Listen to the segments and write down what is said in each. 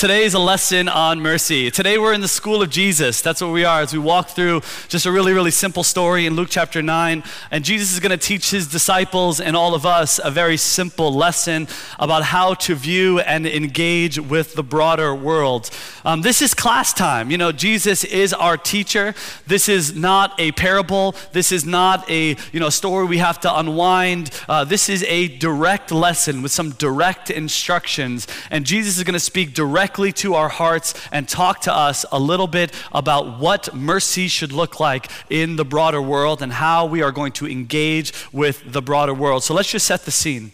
Today is a lesson on mercy. Today we're in the school of Jesus. That's what we are as we walk through just a really, really simple story in Luke chapter 9. And Jesus is going to teach his disciples and all of us a very simple lesson about how to view and engage with the broader world. This is class time. You know, Jesus is our teacher. This is not a parable. This is not a, story we have to unwind. This is a direct lesson with some direct instructions. And Jesus is going to speak directly to our hearts and talk to us a little bit about what mercy should look like in the broader world and how we are going to engage with the broader world. So let's just set the scene.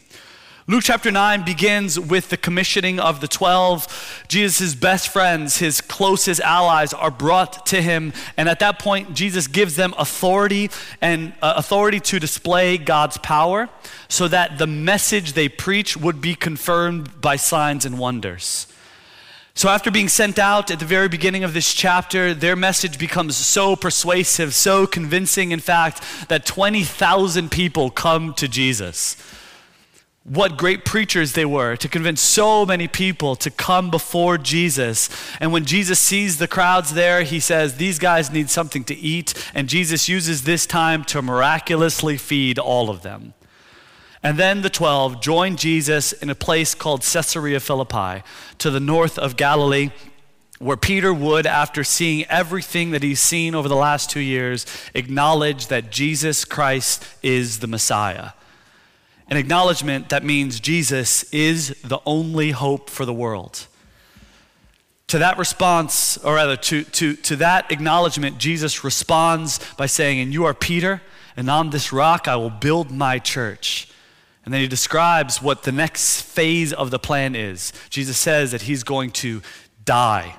Luke chapter 9 begins with the commissioning of the 12. Jesus' best friends, his closest allies, are brought to him. And at that point, Jesus gives them authority and authority to display God's power so that the message they preach would be confirmed by signs and wonders. So after being sent out at the very beginning of this chapter, their message becomes so persuasive, so convincing, in fact, that 20,000 people come to Jesus. What great preachers they were to convince so many people to come before Jesus. And when Jesus sees the crowds there, he says, "These guys need something to eat." And Jesus uses this time to miraculously feed all of them. And then the 12 joined Jesus in a place called Caesarea Philippi to the north of Galilee, where Peter would, after seeing everything that he's seen over the last 2 years, acknowledge that Jesus Christ is the Messiah. An acknowledgement that means Jesus is the only hope for the world. To that response, or rather to that acknowledgement, Jesus responds by saying, "And you are Peter, and on this rock I will build my church." And then he describes what the next phase of the plan is. Jesus says that he's going to die,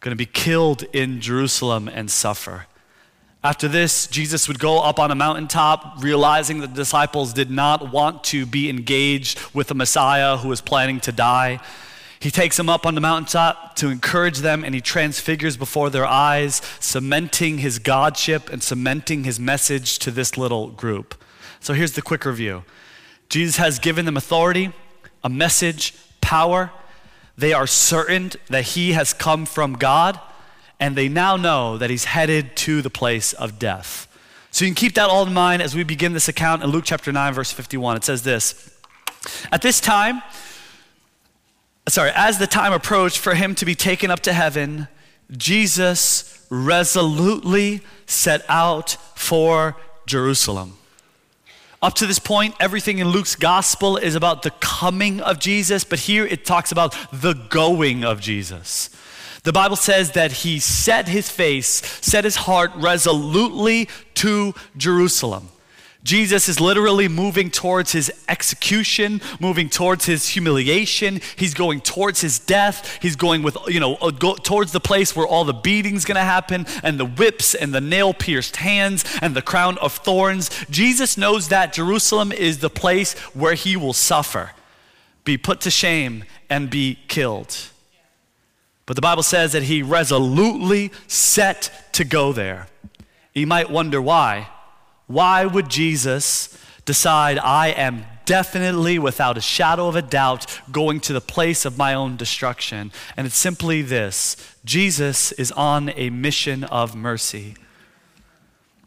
going to be killed in Jerusalem and suffer. After this, Jesus would go up on a mountaintop, realizing that the disciples did not want to be engaged with the Messiah who was planning to die. He takes them up on the mountaintop to encourage them, and he transfigures before their eyes, cementing his godship and cementing his message to this little group. So here's the quick review. Jesus has given them authority, a message, power. They are certain that he has come from God, and they now know that he's headed to the place of death. So you can keep that all in mind as we begin this account in Luke chapter 9, verse 51. It says this, As the time approached for him to be taken up to heaven, Jesus resolutely set out for Jerusalem. Up to this point, everything in Luke's gospel is about the coming of Jesus, but here it talks about the going of Jesus. The Bible says that he set his face, set his heart resolutely to Jerusalem. Jesus is literally moving towards his execution, moving towards his humiliation. He's going towards his death. He's going towards the place where all the beating's going to happen, and the whips and the nail-pierced hands and the crown of thorns. Jesus knows that Jerusalem is the place where he will suffer, be put to shame, and be killed. But the Bible says that he resolutely set to go there. You might wonder why. Why would Jesus decide, "I am definitely, without a shadow of a doubt, going to the place of my own destruction"? And it's simply this: Jesus is on a mission of mercy.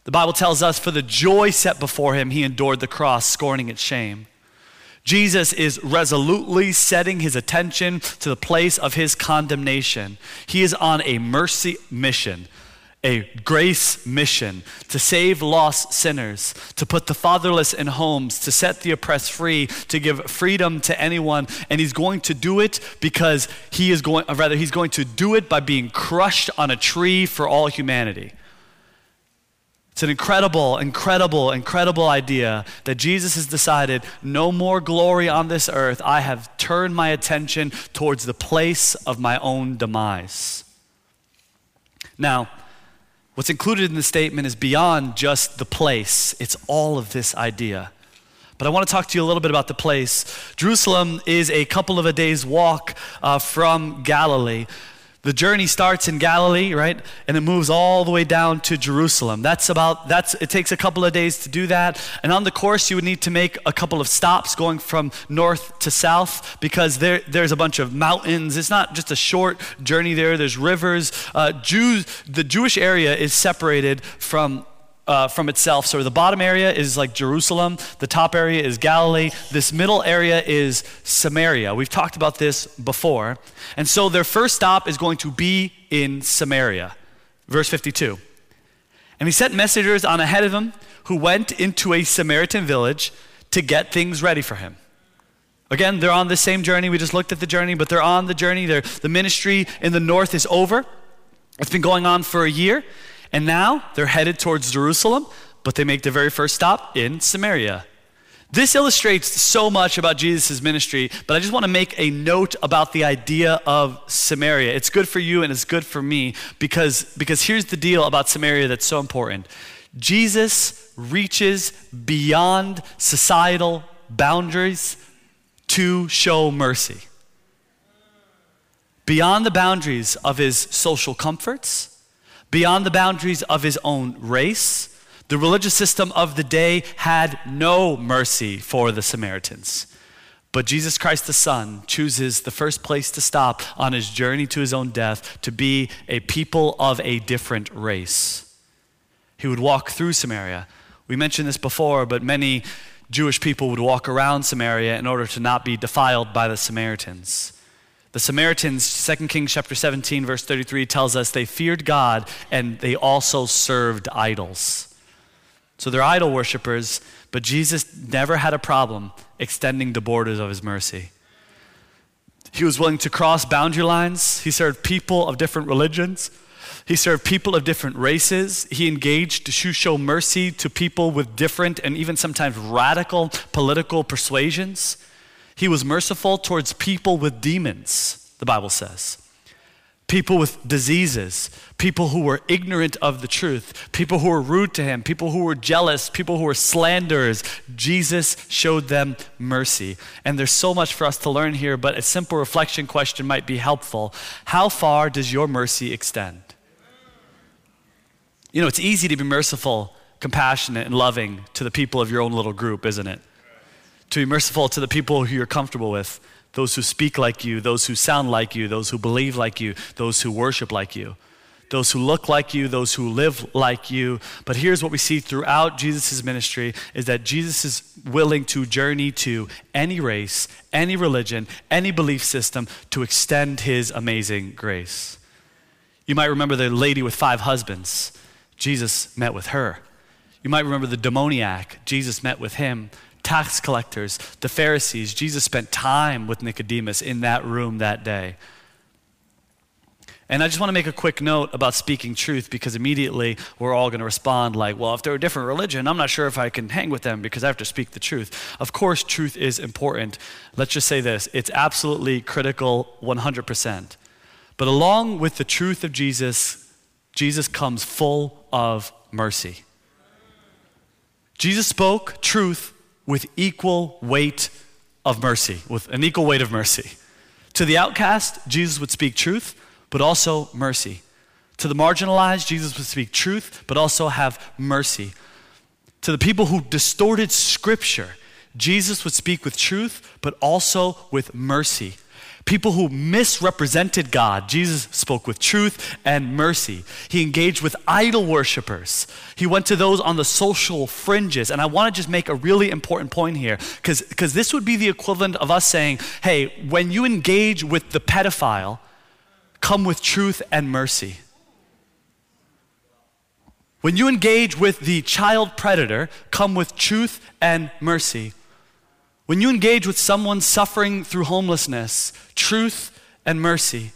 The Bible tells us, for the joy set before him, he endured the cross, scorning its shame. Jesus is resolutely setting his attention to the place of his condemnation. He is on a mercy mission. A grace mission to save lost sinners, to put the fatherless in homes, to set the oppressed free, to give freedom to anyone. And he's going to do it because he's going to do it by being crushed on a tree for all humanity. It's an incredible, incredible, incredible idea that Jesus has decided, no more glory on this earth. I have turned my attention towards the place of my own demise. Now, what's included in the statement is beyond just the place. It's all of this idea. But I want to talk to you a little bit about the place. Jerusalem is a couple of a day's walk from Galilee. The journey starts in Galilee, right? And it moves all the way down to Jerusalem. It takes a couple of days to do that. And on the course, you would need to make a couple of stops going from north to south because there's a bunch of mountains. It's not just a short journey there. There's rivers. The Jewish area is separated from itself. So the bottom area is like Jerusalem. The top area is Galilee. This middle area is Samaria. We've talked about this before. And so their first stop is going to be in Samaria. Verse 52. And he sent messengers on ahead of him who went into a Samaritan village to get things ready for him. Again, they're on the same journey. We just looked at the journey, but they're on the journey. The ministry in the north is over. It's been going on for a year. And now they're headed towards Jerusalem, but they make their very first stop in Samaria. This illustrates so much about Jesus' ministry, but I just want to make a note about the idea of Samaria. It's good for you and it's good for me because here's the deal about Samaria that's so important. Jesus reaches beyond societal boundaries to show mercy. Beyond the boundaries of his social comforts, beyond the boundaries of his own race, the religious system of the day had no mercy for the Samaritans. But Jesus Christ the Son chooses the first place to stop on his journey to his own death to be a people of a different race. He would walk through Samaria. We mentioned this before, but many Jewish people would walk around Samaria in order to not be defiled by the Samaritans. The Samaritans, 2 Kings chapter 17, verse 33 tells us they feared God and they also served idols. So they're idol worshipers, but Jesus never had a problem extending the borders of his mercy. He was willing to cross boundary lines. He served people of different religions. He served people of different races. He engaged to show mercy to people with different and even sometimes radical political persuasions. He was merciful towards people with demons, the Bible says. People with diseases, people who were ignorant of the truth, people who were rude to him, people who were jealous, people who were slanderers. Jesus showed them mercy. And there's so much for us to learn here, but a simple reflection question might be helpful. How far does your mercy extend? You know, it's easy to be merciful, compassionate, and loving to the people of your own little group, isn't it? To be merciful to the people who you're comfortable with, those who speak like you, those who sound like you, those who believe like you, those who worship like you, those who look like you, those who live like you. But here's what we see throughout Jesus' ministry is that Jesus is willing to journey to any race, any religion, any belief system to extend his amazing grace. You might remember the lady with 5 husbands. Jesus met with her. You might remember the demoniac. Jesus met with him. Tax collectors, the Pharisees. Jesus spent time with Nicodemus in that room that day. And I just want to make a quick note about speaking truth because immediately we're all going to respond like, well, if they're a different religion, I'm not sure if I can hang with them because I have to speak the truth. Of course, truth is important. Let's just say this. It's absolutely critical 100%. But along with the truth of Jesus, Jesus comes full of mercy. Jesus spoke truth with equal weight of mercy, with an equal weight of mercy. To the outcast, Jesus would speak truth, but also mercy. To the marginalized, Jesus would speak truth, but also have mercy. To the people who distorted Scripture, Jesus would speak with truth, but also with mercy. People who misrepresented God, Jesus spoke with truth and mercy. He engaged with idol worshipers. He went to those on the social fringes. And I want to just make a really important point here because this would be the equivalent of us saying, hey, when you engage with the pedophile, come with truth and mercy. When you engage with the child predator, come with truth and mercy. When you engage with someone suffering through homelessness, truth and mercy.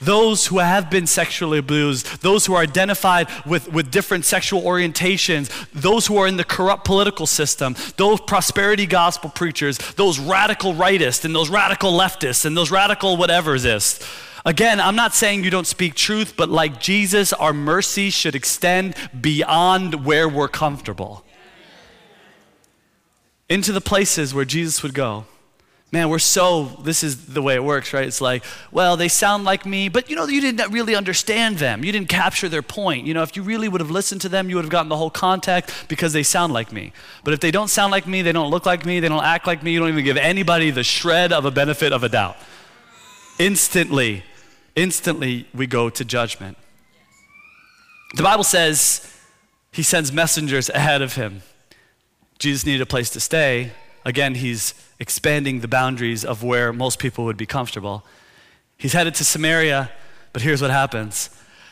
Those who have been sexually abused, those who are identified with different sexual orientations, those who are in the corrupt political system, those prosperity gospel preachers, those radical rightists and those radical leftists and those radical whateversists. Again, I'm not saying you don't speak truth, but like Jesus, our mercy should extend beyond where we're comfortable. Into the places where Jesus would go, Man, this is the way it works, right? It's like, well, they sound like me, but you didn't really understand them. You didn't capture their point. If you really would have listened to them, you would have gotten the whole context because they sound like me. But if they don't sound like me, they don't look like me, they don't act like me, you don't even give anybody the shred of a benefit of a doubt. Instantly we go to judgment. The Bible says he sends messengers ahead of him. Jesus needed a place to stay. Again, he's expanding the boundaries of where most people would be comfortable. He's headed to Samaria, but here's what happens.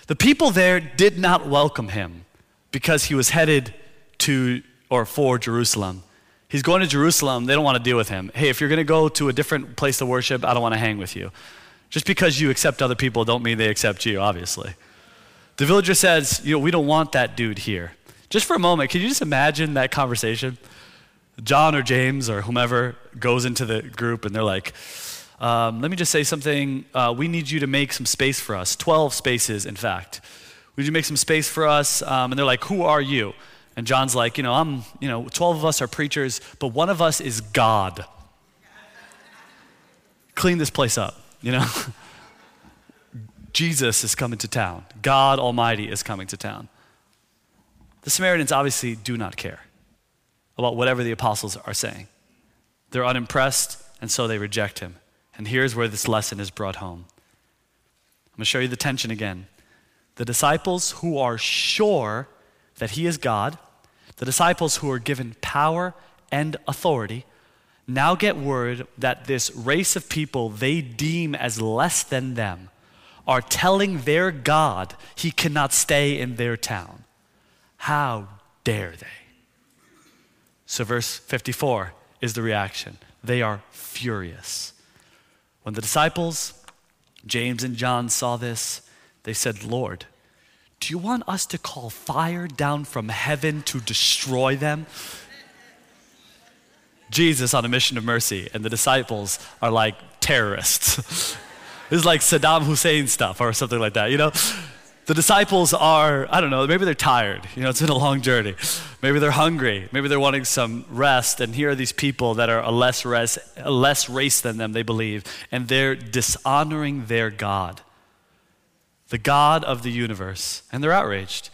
The people there did not welcome him because he was headed to or for Jerusalem. He's going to Jerusalem. They don't want to deal with him. Hey, if you're going to go to a different place to worship, I don't want to hang with you. Just because you accept other people don't mean they accept you, obviously. The villager says, we don't want that dude here. Just for a moment, can you just imagine that conversation? John or James or whomever goes into the group and they're like, let me just say something. We need you to make some space for us. 12 spaces, in fact. Would you make some space for us? And they're like, who are you? And John's like, 12 of us are preachers, but one of us is God. Clean this place up, Jesus is coming to town. God Almighty is coming to town. The Samaritans obviously do not care about whatever the apostles are saying. They're unimpressed, and so they reject him. And here's where this lesson is brought home. I'm going to show you the tension again. The disciples who are sure that he is God, the disciples who are given power and authority, now get word that this race of people they deem as less than them are telling their God he cannot stay in their town. How dare they? So verse 54 is the reaction. They are furious. When the disciples, James and John, saw this, they said, Lord, do you want us to call fire down from heaven to destroy them? Jesus on a mission of mercy, and the disciples are like terrorists. This is like Saddam Hussein stuff or something like that, The disciples are, I don't know, maybe they're tired. It's been a long journey. Maybe they're hungry. Maybe they're wanting some rest. And here are these people that are a less race than them, they believe. And they're dishonoring their God, the God of the universe. And they're outraged.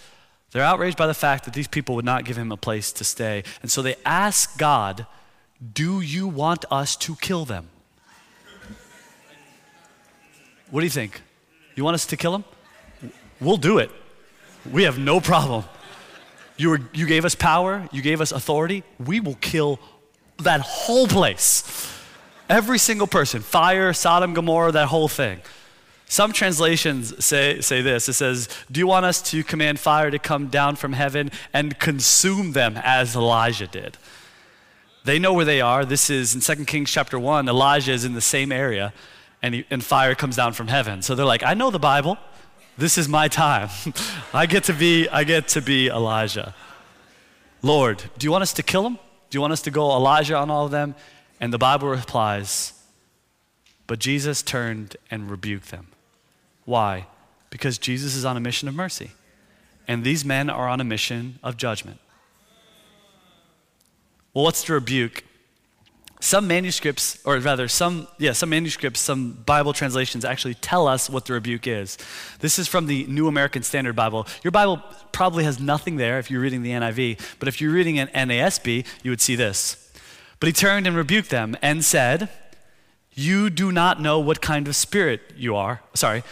They're outraged by the fact that these people would not give him a place to stay. And so they ask God, do you want us to kill them? What do you think? You want us to kill them? We'll do it. We have no problem. You gave us power. You gave us authority. We will kill that whole place. Every single person. Fire, Sodom, Gomorrah, that whole thing. Some translations say this. It says, do you want us to command fire to come down from heaven and consume them as Elijah did? They know where they are. This is in 2 Kings chapter 1. Elijah is in the same area and fire comes down from heaven. So they're like, I know the Bible. This is my time. I get to be Elijah. Lord, do you want us to kill him? Do you want us to go Elijah on all of them? And the Bible replies, but Jesus turned and rebuked them. Why? Because Jesus is on a mission of mercy. And these men are on a mission of judgment. Well, what's the rebuke? Some Bible translations actually tell us what the rebuke is. This is from the New American Standard Bible. Your Bible probably has nothing there if you're reading the NIV, but if you're reading an NASB, you would see this. But he turned and rebuked them and said, you do not know what kind of spirit you are of, for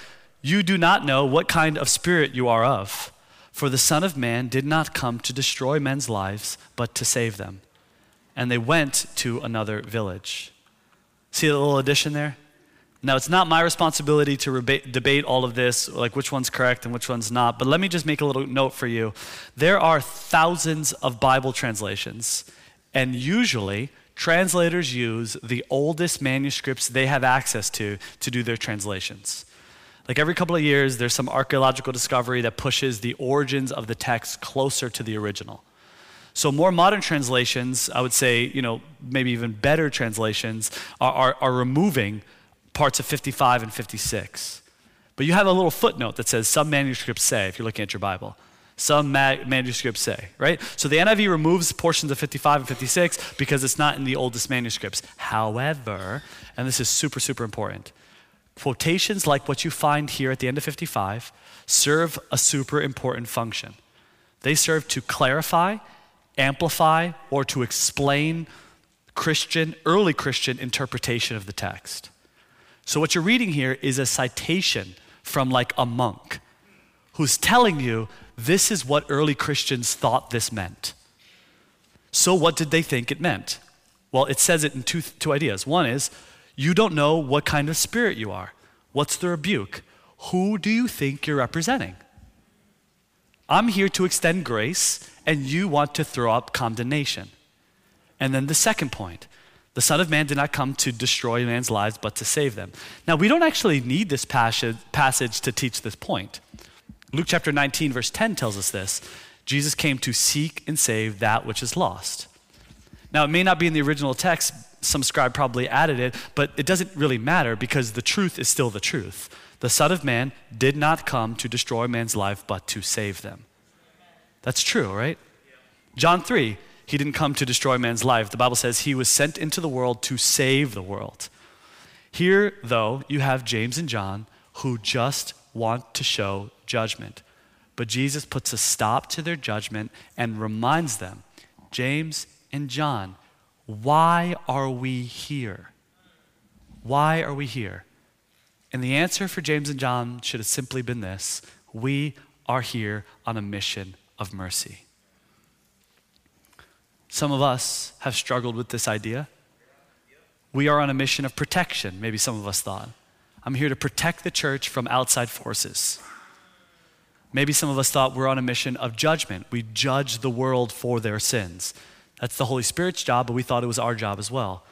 the Son of Man did not come to destroy men's lives, but to save them. And they went to another village. See the little addition there? Now, it's not my responsibility to debate all of this, like which one's correct and which one's not, but let me just make a little note for you. There are thousands of Bible translations, and usually translators use the oldest manuscripts they have access to do their translations. Like every couple of years, there's some archaeological discovery that pushes the origins of the text closer to the original. So more modern translations, I would say, maybe even better translations, are removing parts of 55 and 56. But you have a little footnote that says, some manuscripts say, if you're looking at your Bible, some manuscripts say, right? So the NIV removes portions of 55 and 56 because it's not in the oldest manuscripts. However, and this is super, super important, quotations like what you find here at the end of 55 serve a super important function. They serve to clarify, amplify, or to explain early Christian interpretation of the text. So what you're reading here is a citation from like a monk who's telling you this is what early Christians thought this meant. So what did they think it meant? Well, it says it in two ideas. One is, you don't know what kind of spirit you are. What's the rebuke? Who do you think you're representing? I'm here to extend grace, and you want to throw up condemnation. And then the second point, the Son of Man did not come to destroy man's lives, but to save them. Now, we don't actually need this passage to teach this point. Luke chapter 19, verse 10 tells us this. Jesus came to seek and save that which is lost. Now, it may not be in the original text. Some scribe probably added it, but it doesn't really matter because the truth is still the truth. The Son of Man did not come to destroy man's life, but to save them. That's true, right? John 3, he didn't come to destroy man's life. The Bible says he was sent into the world to save the world. Here, though, you have James and John who just want to show judgment. But Jesus puts a stop to their judgment and reminds them, James and John, why are we here? Why are we here? And the answer for James and John should have simply been this: we are here on a mission of mercy. Some of us have struggled with this idea. We are on a mission of protection, maybe some of us thought. I'm here to protect the church from outside forces. Maybe some of us thought we're on a mission of judgment. We judge the world for their sins. That's the Holy Spirit's job, but we thought it was our job as well.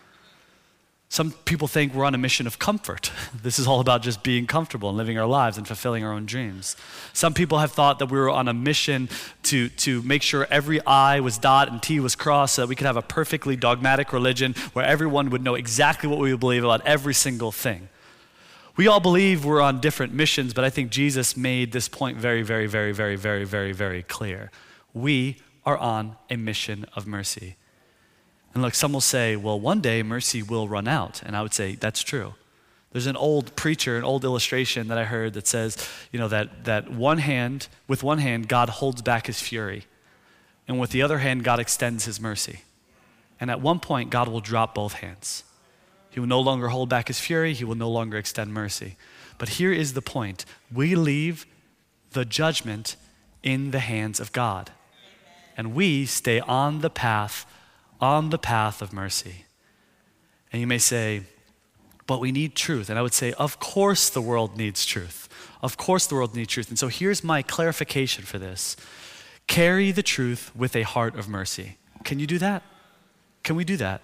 Some people think we're on a mission of comfort. This is all about just being comfortable and living our lives and fulfilling our own dreams. Some people have thought that we were on a mission to make sure every I was dot and T was crossed so that we could have a perfectly dogmatic religion where everyone would know exactly what we would believe about every single thing. We all believe we're on different missions, but I think Jesus made this point very, very, very, very, very, very, very clear. We are on a mission of mercy. And look, some will say, well, one day mercy will run out. And I would say, that's true. There's an old preacher, an old illustration that I heard that says, you know, that with one hand, God holds back his fury. And with the other hand, God extends his mercy. And at one point, God will drop both hands. He will no longer hold back his fury. He will no longer extend mercy. But here is the point. We leave the judgment in the hands of God. And we stay on the path of mercy. And you may say, but we need truth. And I would say, of course the world needs truth. Of course the world needs truth. And so here's my clarification for this. Carry the truth with a heart of mercy. Can you do that? Can we do that?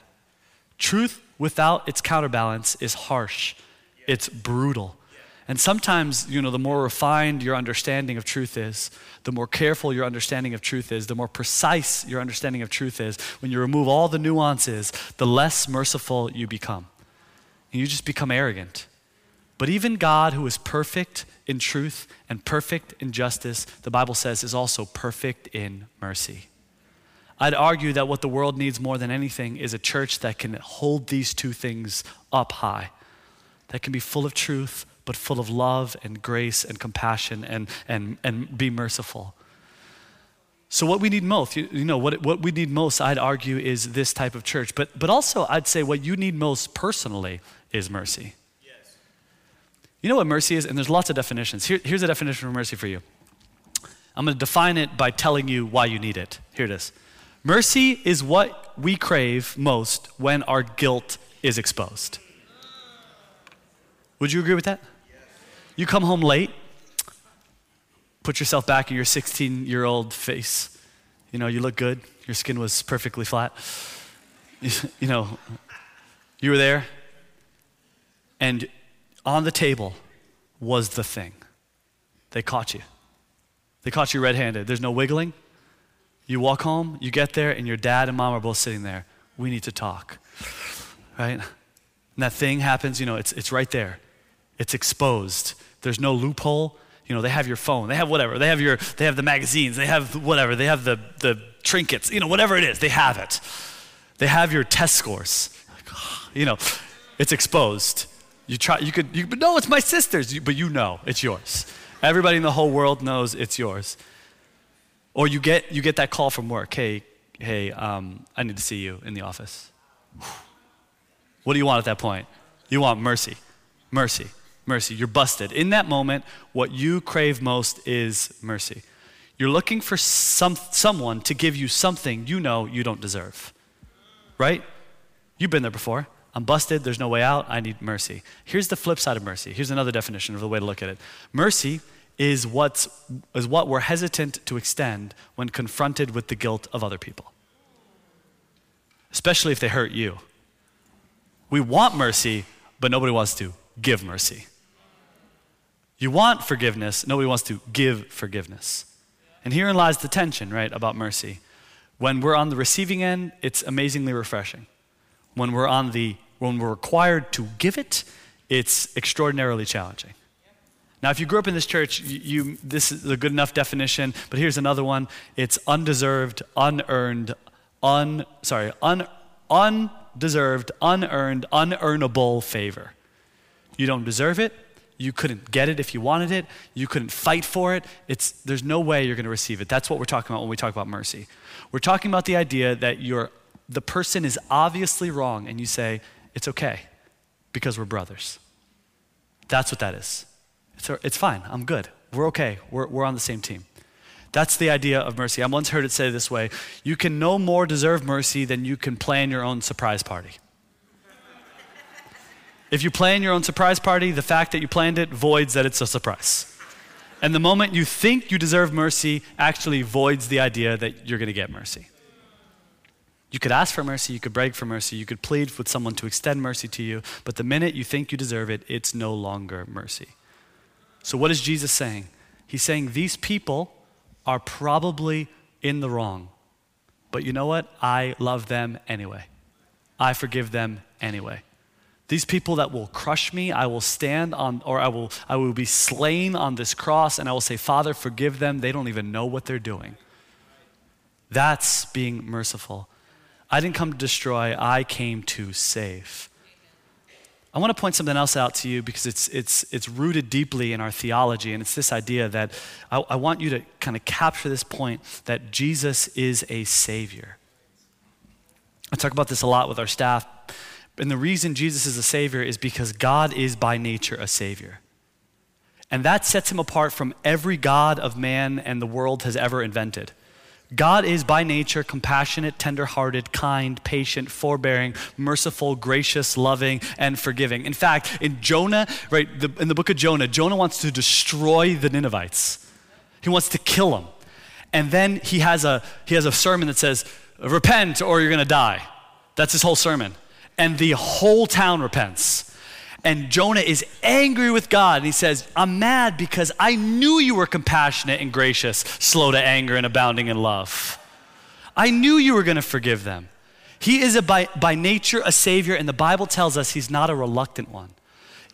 Truth without its counterbalance is harsh. It's brutal. And sometimes, you know, the more refined your understanding of truth is, the more careful your understanding of truth is, the more precise your understanding of truth is, when you remove all the nuances, the less merciful you become. And you just become arrogant. But even God, who is perfect in truth and perfect in justice, the Bible says is also perfect in mercy. I'd argue that what the world needs more than anything is a church that can hold these two things up high, that can be full of truth, but full of love and grace and compassion and be merciful. So what we need most, what we need most, I'd argue, is this type of church. But also, I'd say what you need most personally is mercy. Yes. You know what mercy is? And there's lots of definitions. Here's a definition of mercy for you. I'm gonna define it by telling you why you need it. Here it is. Mercy is what we crave most when our guilt is exposed. Would you agree with that? You come home late, put yourself back in your 16-year-old face. You know, you look good. Your skin was perfectly flat. You know, you were there. And on the table was the thing. They caught you. They caught you red-handed. There's no wiggling. You walk home, you get there, and your dad and mom are both sitting there. We need to talk, right? And that thing happens, you know, it's right there. It's exposed. There's no loophole. You know, they have your phone, they have whatever, they have the magazines, they have whatever, they have the trinkets, you know, whatever it is, they have it. They have your test scores. Like, oh, you know, it's exposed. You try, but no, it's my sister's, but you know, it's yours. Everybody in the whole world knows it's yours. Or you get that call from work, hey, I need to see you in the office. What do you want at that point? You want mercy, mercy, mercy. You're busted. In that moment, what you crave most is mercy. You're looking for someone to give you something you know you don't deserve, right? You've been there before. I'm busted, there's no way out, I need mercy. Here's the flip side of mercy. Here's another definition of the way to look at it. Mercy is what we're hesitant to extend when confronted with the guilt of other people, especially if they hurt you. We want mercy, but nobody wants to give mercy. You want forgiveness, nobody wants to give forgiveness. And herein lies the tension, right, about mercy. When we're on the receiving end, it's amazingly refreshing. When we're required to give it, it's extraordinarily challenging. Now, if you grew up in this church, this is a good enough definition, but here's another one. It's undeserved, unearned, unearnable favor. You don't deserve it. You couldn't get it if you wanted it. You couldn't fight for it. There's no way you're going to receive it. That's what we're talking about when we talk about mercy. We're talking about the idea that the person is obviously wrong and you say, it's okay because we're brothers. That's what that is. It's fine, I'm good, we're okay, we're on the same team. That's the idea of mercy. I once heard it said this way: you can no more deserve mercy than you can plan your own surprise party. If you plan your own surprise party, the fact that you planned it voids that it's a surprise. And the moment you think you deserve mercy actually voids the idea that you're gonna get mercy. You could ask for mercy, you could beg for mercy, you could plead with someone to extend mercy to you, but the minute you think you deserve it, it's no longer mercy. So what is Jesus saying? He's saying these people are probably in the wrong, but you know what? I love them anyway. I forgive them anyway. These people that will crush me, I will stand on, or I will be slain on this cross, and I will say, Father, forgive them. They don't even know what they're doing. That's being merciful. I didn't come to destroy, I came to save. I want to point something else out to you because it's rooted deeply in our theology, and it's this idea that I want you to kind of capture this point that Jesus is a savior. I talk about this a lot with our staff, and the reason Jesus is a savior is because God is by nature a savior. And that sets him apart from every god of man and the world has ever invented. God is by nature compassionate, tender-hearted, kind, patient, forbearing, merciful, gracious, loving, and forgiving. In fact, in Jonah, right, in the book of Jonah, Jonah wants to destroy the Ninevites. He wants to kill them. And then he has a sermon that says, repent or you're gonna die. That's his whole sermon. And the whole town repents. And Jonah is angry with God, and he says, I'm mad because I knew you were compassionate and gracious, slow to anger and abounding in love. I knew you were gonna forgive them. He is by nature a savior, and the Bible tells us he's not a reluctant one.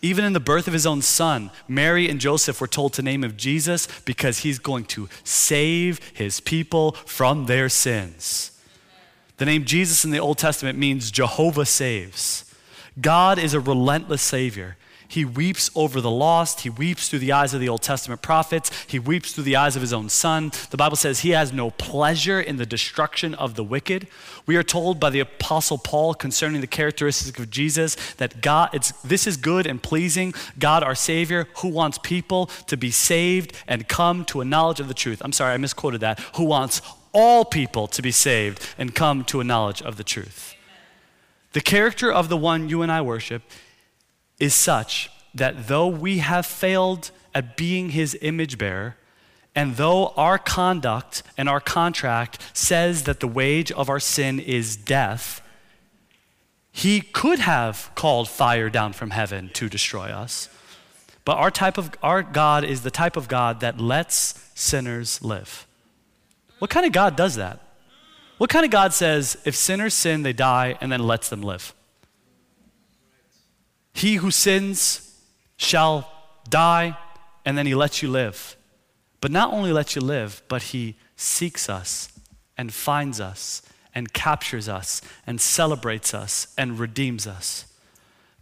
Even in the birth of his own son, Mary and Joseph were told to name him Jesus because he's going to save his people from their sins. The name Jesus in the Old Testament means Jehovah saves. God is a relentless savior. He weeps over the lost. He weeps through the eyes of the Old Testament prophets. He weeps through the eyes of his own son. The Bible says he has no pleasure in the destruction of the wicked. We are told by the Apostle Paul concerning the characteristic of Jesus that God, this is good and pleasing, God our savior, who wants people to be saved and come to a knowledge of the truth. I'm sorry, I misquoted that. Who wants all people to be saved and come to a knowledge of the truth. The character of the one you and I worship is such that though we have failed at being his image bearer, and though our conduct and our contract says that the wage of our sin is death, he could have called fire down from heaven to destroy us. But our God is the type of God that lets sinners live. What kind of God does that? What kind of God says, if sinners sin, they die, and then lets them live? He who sins shall die, and then he lets you live. But not only lets you live, but he seeks us and finds us and captures us and celebrates us and redeems us.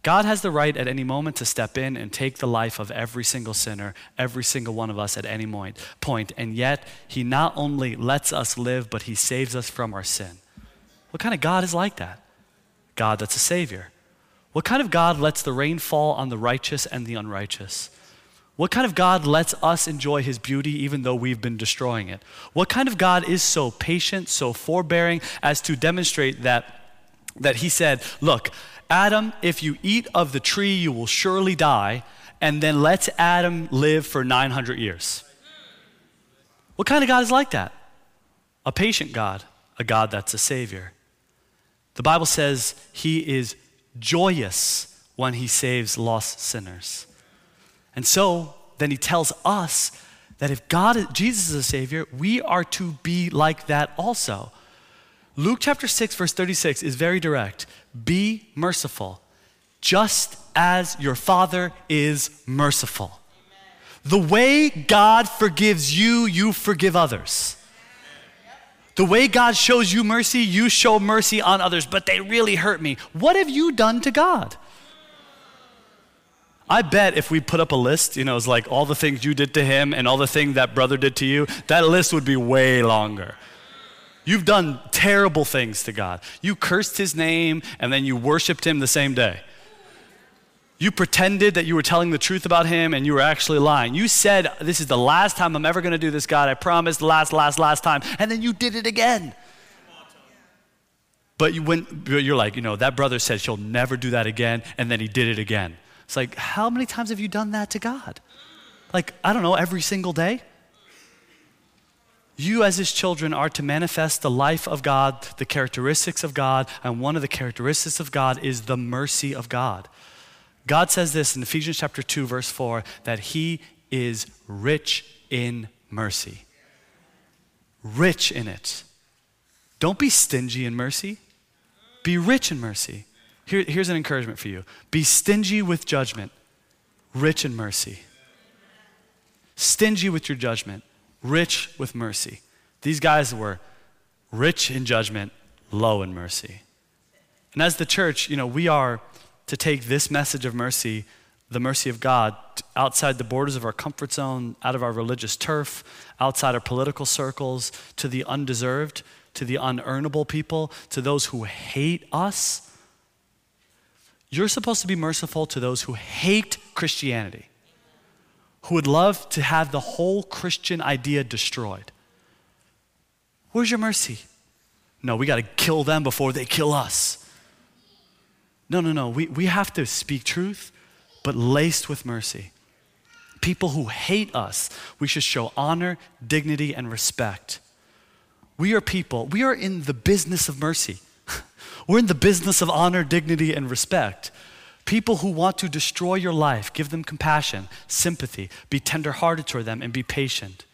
God has the right at any moment to step in and take the life of every single sinner, every single one of us at any point. And yet, he not only lets us live, but he saves us from our sin. What kind of God is like that? God that's a savior. What kind of God lets the rain fall on the righteous and the unrighteous? What kind of God lets us enjoy his beauty even though we've been destroying it? What kind of God is so patient, so forbearing as to demonstrate that he said, look, Adam, if you eat of the tree, you will surely die, and then lets Adam live for 900 years. What kind of God is like that? A patient God, a God that's a savior. The Bible says he is joyous when he saves lost sinners. And so then he tells us that if Jesus is a savior, we are to be like that also. Luke chapter 6, verse 36 is very direct. Be merciful, just as your Father is merciful. Amen. The way God forgives you, you forgive others. The way God shows you mercy, you show mercy on others, but they really hurt me. What have you done to God? I bet if we put up a list, it's like all the things you did to him and all the things that brother did to you, that list would be way longer. You've done terrible things to God. You cursed his name and then you worshiped him the same day. You pretended that you were telling the truth about him and you were actually lying. You said, this is the last time I'm ever going to do this, God. I promised, last time. And then you did it again. But you're like, that brother said she'll never do that again. And then he did it again. It's like, how many times have you done that to God? Like, I don't know, every single day? You as his children are to manifest the life of God, the characteristics of God, and one of the characteristics of God is the mercy of God. God says this in Ephesians chapter 2, verse 4, that he is rich in mercy. Rich in it. Don't be stingy in mercy. Be rich in mercy. Here's an encouragement for you. Be stingy with judgment, rich in mercy. Stingy with your judgment, rich with mercy. These guys were rich in judgment, low in mercy. And as the church, we are to take this message of mercy, the mercy of God, outside the borders of our comfort zone, out of our religious turf, outside our political circles, to the undeserved, to the unearnable people, to those who hate us. You're supposed to be merciful to those who hate Christianity, who would love to have the whole Christian idea destroyed. Where's your mercy? No, we got to kill them before they kill us. No. We have to speak truth, but laced with mercy. People who hate us, we should show honor, dignity, and respect. We are in the business of mercy. We're in the business of honor, dignity, and respect. People who want to destroy your life, give them compassion, sympathy, be tenderhearted toward them, and be patient.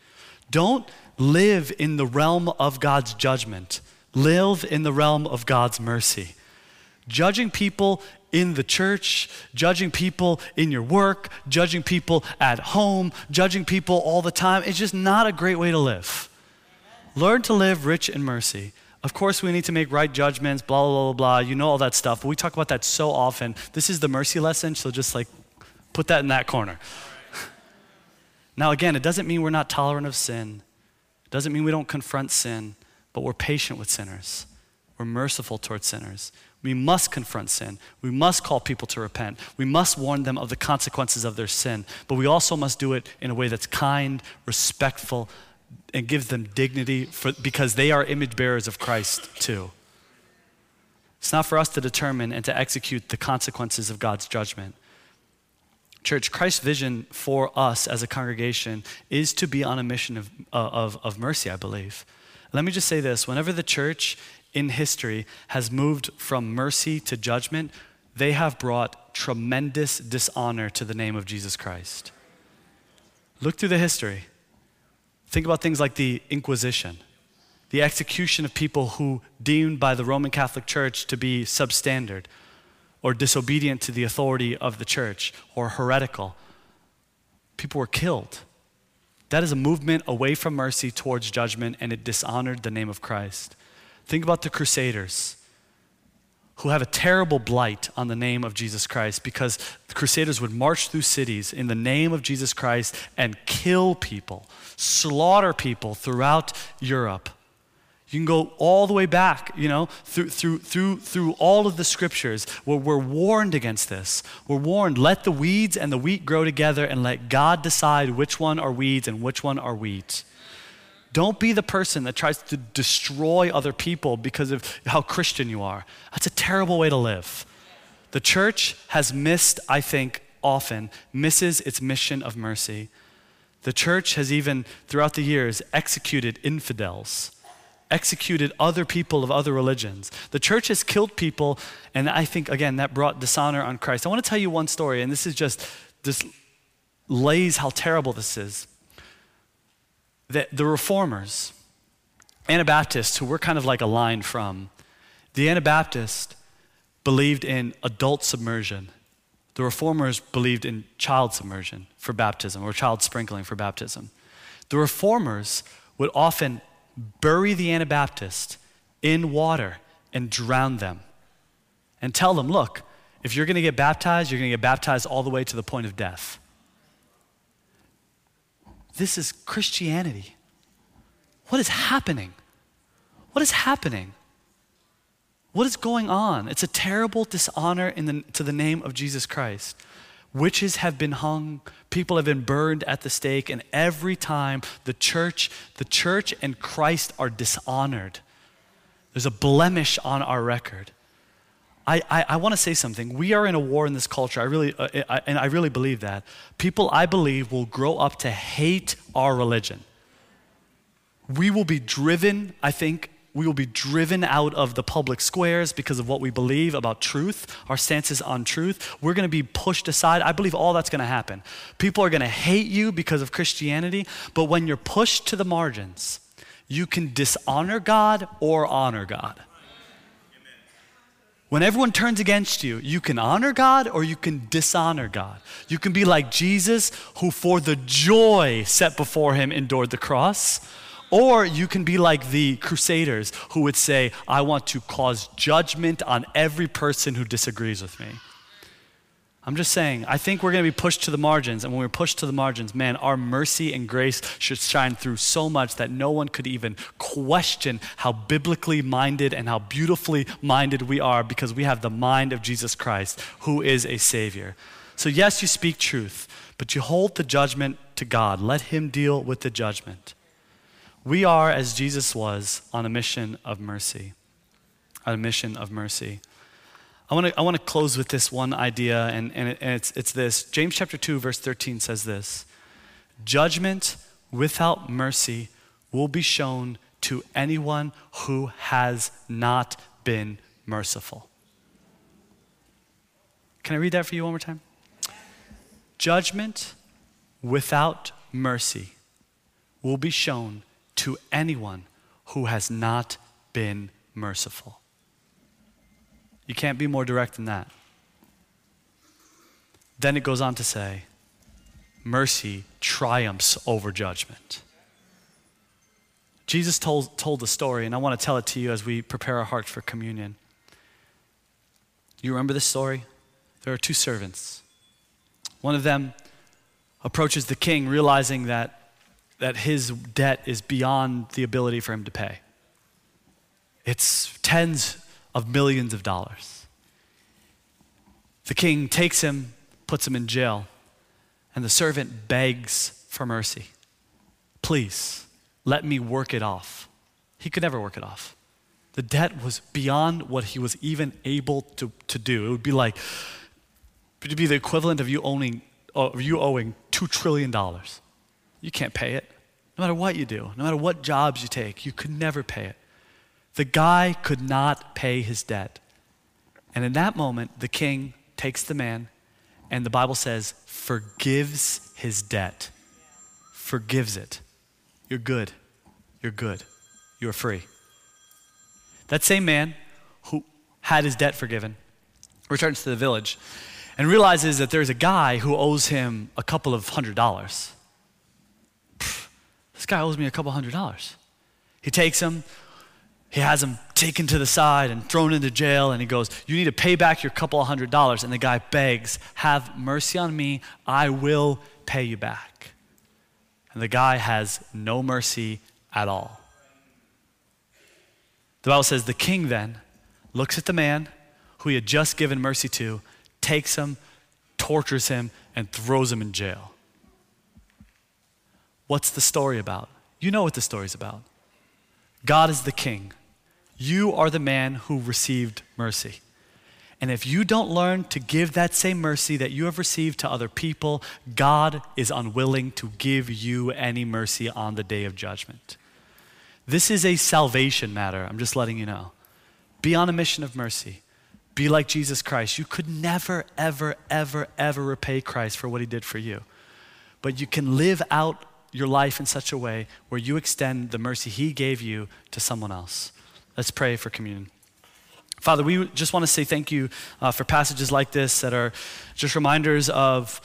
Don't live in the realm of God's judgment. Live in the realm of God's mercy. Judging people in the church, judging people in your work, judging people at home, judging people all the time, it's just not a great way to live. Learn to live rich in mercy. Of course, we need to make right judgments, blah, blah, blah, blah. All that stuff. But we talk about that so often. This is the mercy lesson, so just put that in that corner. Now, again, it doesn't mean we're not tolerant of sin. It doesn't mean we don't confront sin, but we're patient with sinners. We're merciful towards sinners. We must confront sin. We must call people to repent. We must warn them of the consequences of their sin. But we also must do it in a way that's kind, respectful, and gives them dignity because they are image bearers of Christ too. It's not for us to determine and to execute the consequences of God's judgment. Church, Christ's vision for us as a congregation is to be on a mission of mercy, I believe. Let me just say this. Whenever the church in history has moved from mercy to judgment, they have brought tremendous dishonor to the name of Jesus Christ. Look through the history. Think about things like the Inquisition, the execution of people who deemed by the Roman Catholic Church to be substandard or disobedient to the authority of the church or heretical. People were killed. That is a movement away from mercy towards judgment, and it dishonored the name of Christ. Think about the Crusaders, who have a terrible blight on the name of Jesus Christ, because the Crusaders would march through cities in the name of Jesus Christ and kill people, slaughter people throughout Europe. You can go all the way back, through all of the scriptures where we're warned against this. We're warned, let the weeds and the wheat grow together and let God decide which one are weeds and which one are wheat. Don't be the person that tries to destroy other people because of how Christian you are. That's a terrible way to live. The church has missed, I think, often, misses its mission of mercy. The church has even, throughout the years, executed infidels, executed other people of other religions. The church has killed people, and I think, again, that brought dishonor on Christ. I want to tell you one story, and this lays how terrible this is. The Reformers, Anabaptists, who we're kind of like aligned from, the Anabaptists believed in adult submersion. The Reformers believed in child submersion for baptism, or child sprinkling for baptism. The Reformers would often bury the Anabaptist in water and drown them and tell them, look, if you're going to get baptized, you're going to get baptized all the way to the point of death. This is Christianity. What is happening? What is happening? What is going on? It's a terrible dishonor to the name of Jesus Christ. Witches have been hung, people have been burned at the stake, and every time the church and Christ are dishonored. There's a blemish on our record. I want to say something. We are in a war in this culture. I really believe that. People, I believe, will grow up to hate our religion. We will be driven, I think, out of the public squares because of what we believe about truth, our stances on truth. We're going to be pushed aside. I believe all that's going to happen. People are going to hate you because of Christianity, but when you're pushed to the margins, you can dishonor God or honor God. When everyone turns against you, you can honor God or you can dishonor God. You can be like Jesus, who for the joy set before him endured the cross, or you can be like the Crusaders, who would say, I want to cause judgment on every person who disagrees with me. I'm just saying, I think we're going to be pushed to the margins, and when we're pushed to the margins, man, our mercy and grace should shine through so much that no one could even question how biblically minded and how beautifully minded we are, because we have the mind of Jesus Christ, who is a Savior. So yes, you speak truth, but you hold the judgment to God. Let him deal with the judgment. We are, as Jesus was, on a mission of mercy, on a mission of mercy. I want to close with this one idea, and it's this. James chapter 2, verse 13 says this: judgment without mercy will be shown to anyone who has not been merciful. Can I read that for you one more time? Judgment without mercy will be shown to anyone who has not been merciful. You can't be more direct than that. Then it goes on to say, mercy triumphs over judgment. Jesus told the story, and I want to tell it to you as we prepare our hearts for communion. You remember this story? There are two servants. One of them approaches the king, realizing that his debt is beyond the ability for him to pay. It's tens of millions of dollars. The king takes him, puts him in jail, and the servant begs for mercy. Please, let me work it off. He could never work it off. The debt was beyond what he was even able to do. It would be like, it would be the equivalent of you owing $2 trillion. You can't pay it. No matter what you do, no matter what jobs you take, you could never pay it. The guy could not pay his debt. And in that moment, the king takes the man, and the Bible says, forgives his debt. Forgives it. You're good. You're good. You're free. That same man who had his debt forgiven returns to the village, and realizes that there's a guy who owes him a couple of $100s. This guy owes me a couple $100. He takes him, he has him taken to the side and thrown into jail, and he goes, you need to pay back your couple $100. And the guy begs, have mercy on me, I will pay you back. And the guy has no mercy at all. The Bible says, the king then looks at the man who he had just given mercy to, takes him, tortures him, and throws him in jail. What's the story about? You know what the story's about. God is the king. You are the man who received mercy. And if you don't learn to give that same mercy that you have received to other people, God is unwilling to give you any mercy on the day of judgment. This is a salvation matter. I'm just letting you know. Be on a mission of mercy. Be like Jesus Christ. You could never, ever, ever, ever repay Christ for what he did for you. But you can live out your life in such a way where you extend the mercy he gave you to someone else. Let's pray for communion. Father, we just want to say thank you for passages like this that are just reminders of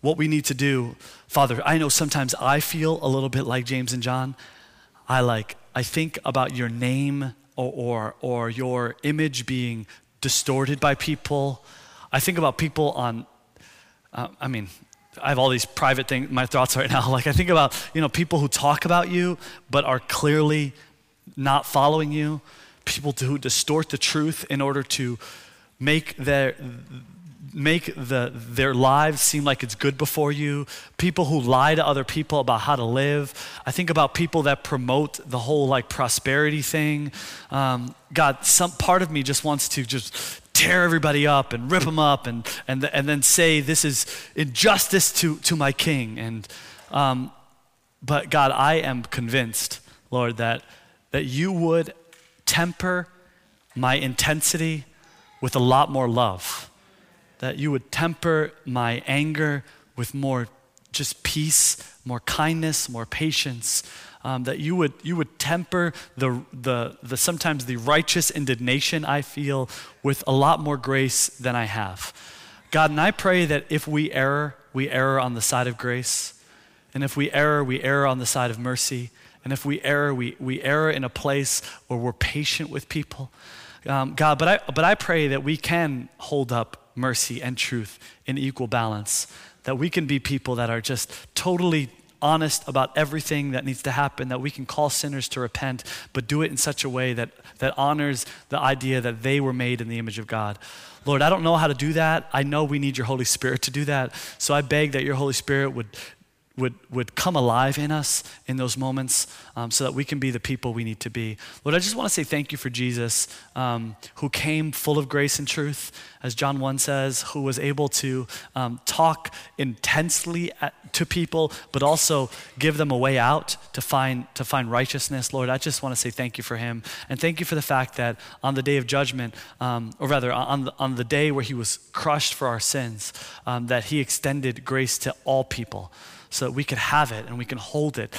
what we need to do. Father, I know sometimes I feel a little bit like James and John. I think about your name or your image being distorted by people. I think about people on, I have all these private things, my thoughts right now. I think about, people who talk about you but are clearly not following you. People who distort the truth in order to make their lives seem like it's good before you. People who lie to other people about how to live. I think about people that promote the whole prosperity thing. God, some part of me just wants to tear everybody up and rip them up and then say this is injustice to my king. But God, I am convinced, Lord, that you would temper my intensity with a lot more love, that you would temper my anger with more just peace, more kindness, more patience, that you would temper the sometimes the righteous indignation I feel with a lot more grace than I have. God, and I pray that if we err on the side of grace. And if we err on the side of mercy. And if we err in a place where we're patient with people. God, but I pray that we can hold up mercy and truth in equal balance, that we can be people that are just totally honest about everything that needs to happen, that we can call sinners to repent, but do it in such a way that honors the idea that they were made in the image of God. Lord, I don't know how to do that. I know we need your Holy Spirit to do that. So I beg that your Holy Spirit would come alive in us in those moments so that we can be the people we need to be. Lord, I just want to say thank you for Jesus who came full of grace and truth, as John 1 says, who was able to talk intensely to people, but also give them a way out to find righteousness. Lord, I just want to say thank you for him. And thank you for the fact that on the day of judgment, on the day where he was crushed for our sins, that he extended grace to all people, so that we could have it and we can hold it.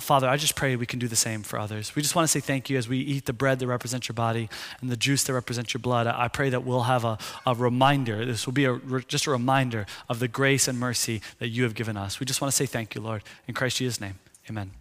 Father, I just pray we can do the same for others. We just want to say thank you as we eat the bread that represents your body and the juice that represents your blood. I pray that we'll have a reminder. This will be just a reminder of the grace and mercy that you have given us. We just want to say thank you, Lord. In Christ Jesus' name, amen.